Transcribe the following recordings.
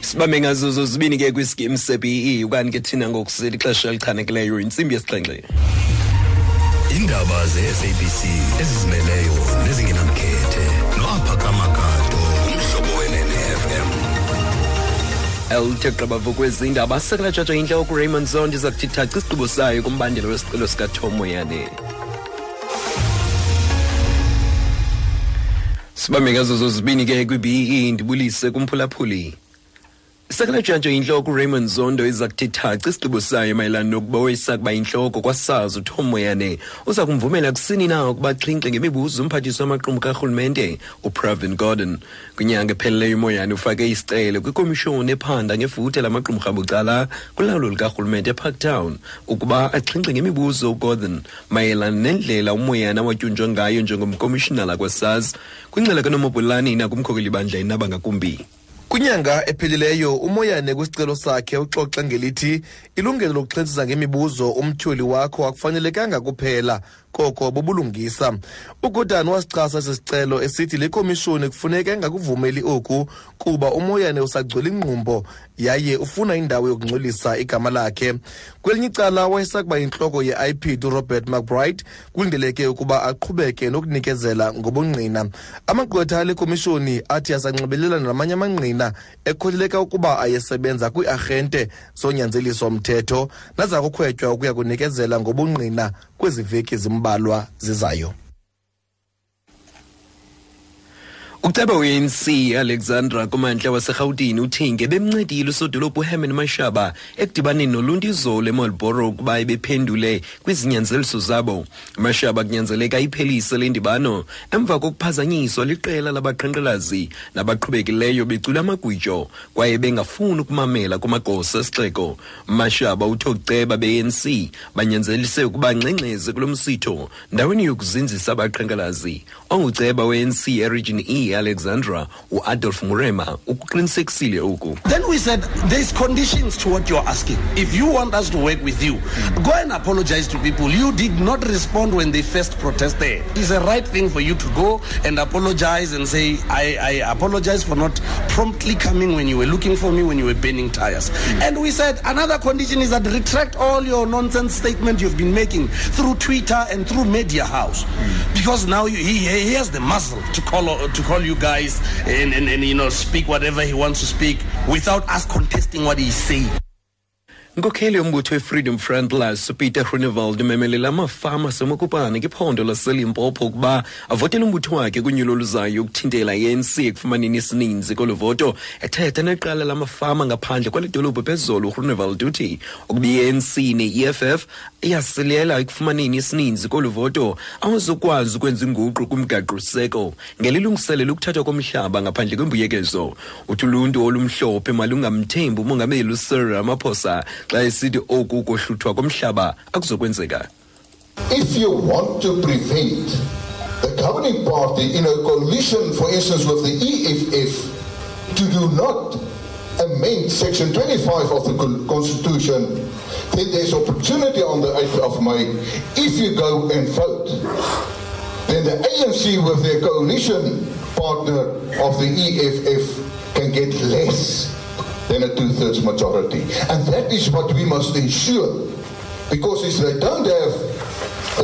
Sibambe ngazuzu zibini ke kwischeme se-BE ukanti ke thina ngokusela ixesha elichanekileyo intsimbi yesixhenxe. Indaba ze-SAPC ezizimeleyo nezingenamkhethe noaphakamagado umhlobo we-NFM. Elithe gqabavu kwezi ndaba sekela jaja intloko Raymond Zondo iza kuthi thatha isigqibo sayo kumbandelo wesicelo sikaTom Moyane. Sibambe ngazuzu zibini ke kwi-BE ndibulise kumphulaphuli. Sekela jaja intloko Raymond Zondo iza kuthi thatha isigqibo sayo mayelana nokuba wayesakuba intloko kwa-SARS uTom Moyane uza kumvumela kusini na ukuba xinxe ngemibuzo umphathiswa wamaqumrhu karhulumente uPravin Gordhan. Kwinyanga ephelileyo uMoyane ufake isicelo kwikomishoni ephanda ngefuthe lamaqumrhu abucala kulawulo lukarhulumente eParktown ukuba axinxe ngemibuzo uGordhan mayelana nendlela uMoyane awatyunjwe ngayo njengomkomishinala kwa-SARS kwingxelo kaNomopolani nakumkhokeli bandla inaba ngakumbi. Kunyanga ephelileyo uMoyane kwisicelo sakhe uxoxa ngelithi ilungelo lokuxhentsisa ngemibuzo umtyholi wakho akufanelekanga kuphela koko bobulungisa. UGordhan wasichasa sesicelo esithi le komishoni kufuneka engakuvumeli oku kuba uMoyane usagcwele ingqumbo yaye ufuna indawo yokungcolisa igama lakhe. Kwelinye icala wayesakuba intloko ye-IP Robert McBride kulindeleke ukuba aqhubeke nokunikezela ngobungqina. Amagqwetha ale komishoni athi asanxibelelana namanye amangqina ekholeleka ukuba ayesebenza kwi-arhente zonyanzeliso mthetho naza kukhwetywa ukuya kunikezela ngobungqina kwezi veki zimbalwa zizayo. Uceba we-ANC Alexandra kumantla waseRhawutini uthinge bemncedile usodolophu Herman Mashaba ekudibaneni noluntu izolo eMarlboro ukuba ebephendule kwizinyanzeliso zabo. Mashaba kunyanzeleka iphelise le ndibano emva kokuphazanyiswa liqela labaqhankqalazi nabaqhubekileyo becula amagwijo kwaye bengafuni ukumamela kumagosa esixeko. Mashaba uthe uceba be-ANC banyanzelise ukuba ngxengxeze kulo msitho ndaweni yokuzinzisa abaqhankqalazi. Onguceba we-ANC eRegion E Alexandra or Adolf Murema or Prince Excellency. Then we said there's conditions to what you're asking. If you want us to work with you, go and apologize to people. You did not respond when they first protested. It's the right thing for you to go and apologize and say, I apologize for not promptly coming when you were looking for me, when you were burning tires. And we said another condition is that retract all your nonsense statement you've been making through Twitter and through Media House. Because now he has the muscle to call you guys and you know, speak whatever he wants to speak without us contesting what he's saying. Ngokhele umbutho Freedom Front last Peter Cronneval umemelela amafama asemokupane ngephondo laseLimpopo ukuba avotele umbutho wakhe kunyulo luzayo ukuthintela i-ANC ekufumaneni isininzi kolu voto. Ethetha neqala lamafama ngaphandle kwale dolophu phezulu uCronneval uthi ukuba i-ANC ne-EFF iyasilela ekufumaneni isininzi kolu voto awuzokwazi ukwenza inguqu kumgaqo-siseko ngelilungiselelo ukuthathwa komhlaba ngaphandle kwembuyekezo. Uthi uluntu olumhlophe malungamthembi umongameli uCyril Ramaphosa. If you want to prevent the governing party in a coalition, for instance, with the EFF, to do not amend Section 25 of the Constitution, then there's opportunity on the 8th of May. If you go and vote, then the ANC with their coalition partner of the EFF can get less than a two-thirds majority. And that is what we must ensure, because if they don't have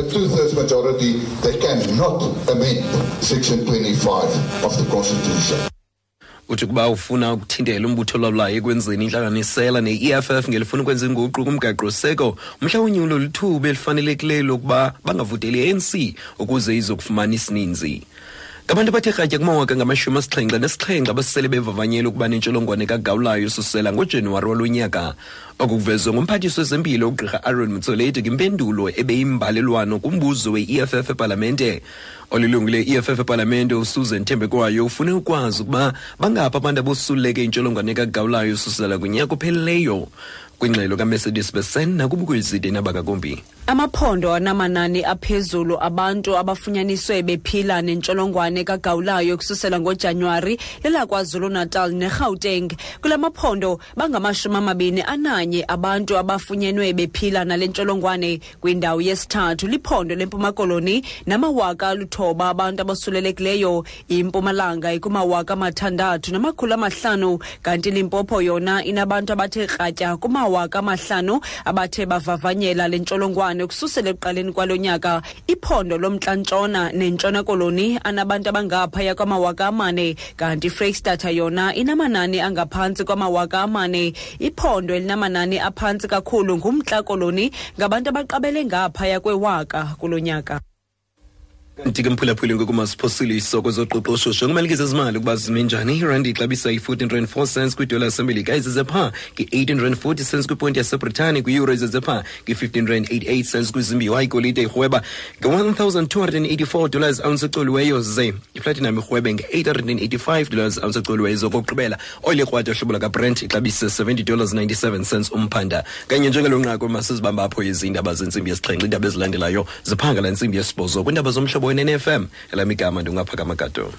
a two-thirds majority, they cannot amend Section 25 of the Constitution. Uthi kuba ufuna ukuthintela umbutho lwabulayo ekwenzeni inhlanganisela ne-EFF ngelifuna ukwenza inguqu kumgaqo-seko mhlawumbi lolithuba elifanelekileyo lokuba bangavoteli i-ANC ukuze izokufumana isininzi. Abantu bathe kratya kumawaka ngama-77 abasele bevavanyela ukuba nentsholongwane kagawulayo ususela ngoJanuwari walonyaka. Okuvezwe ngumphathiswa wezempilo uGqr Aaron Mntsoledi kwimpendulo ebeyimbalelwano kumbuzo we-EFF epalamente. Olilungu le-EFF epalamente uSusan Thembeko ufune ukwazi ukuba bangaphi abantu abosuleleke intsholongwane kagawulayo ususela kunyaka ophelileyo. kwingxelo kaMercedes Besen nakubukuyizide nabakakumbi. Amaphondo anamanani aphezulu abantu abafunyaniswe bephila nentsholongwane kagawulayo ukususela ngoJanuwari lelaKwaZulu Natal neGauteng. Kula maphondo bangama-21 abantu abafunyenwe bephila nalentsholongwane. Kwindawo yesithathu liphondo leMpuma Koloni nama-9,000 abantu abasulelekileyo, iMpumalanga ikuma-6,500 kanti Limpopo yona inabantu abathe kratya kuma-5,000 abathe bavavanyela lentsholongwane ukususela ekuqaleni kwalonyaka. Iphondo lomNtla-ntshona neNtshona Koloni anabantu abangaphaya kwama-4,000 kanti Freystata yona inamanani angaphantsi kwama-4,000. Iphondo elinamanani aphantsi kakhulu ngumNtla Koloni ngabantu abaqabele ngaphaya kwewaka kulonyaka. Ndikamphulaphuli ngokuMasiphosili soko zoqoqosho ngomalikise izimali kuba zimenjani. Irandi ixabisa i-14.4 cents kwidola yaseMelika, izezepha nge-18.40 cents kwipoint yaseBritane, kwi-euro izezepha nge-15.88 cents kwizimbiwa. Igolide irhweba nge-$1,284 ounce ecoliweyo, ze iplatinum irhwebe nge-$885 ounce ecoliweyo. Zokugqibela oyile krwada yohlobula kaBrent ixabise $70.97 umphanda. Kanye njengelo nqaku masizibamba apho izindaba zentsimbi yesixhenxe, iindaba ezilandelayo ziphangala intsimbi yesibhozo kwiindaba zomhlobo NFM. Elamigama ndungaphaka makato.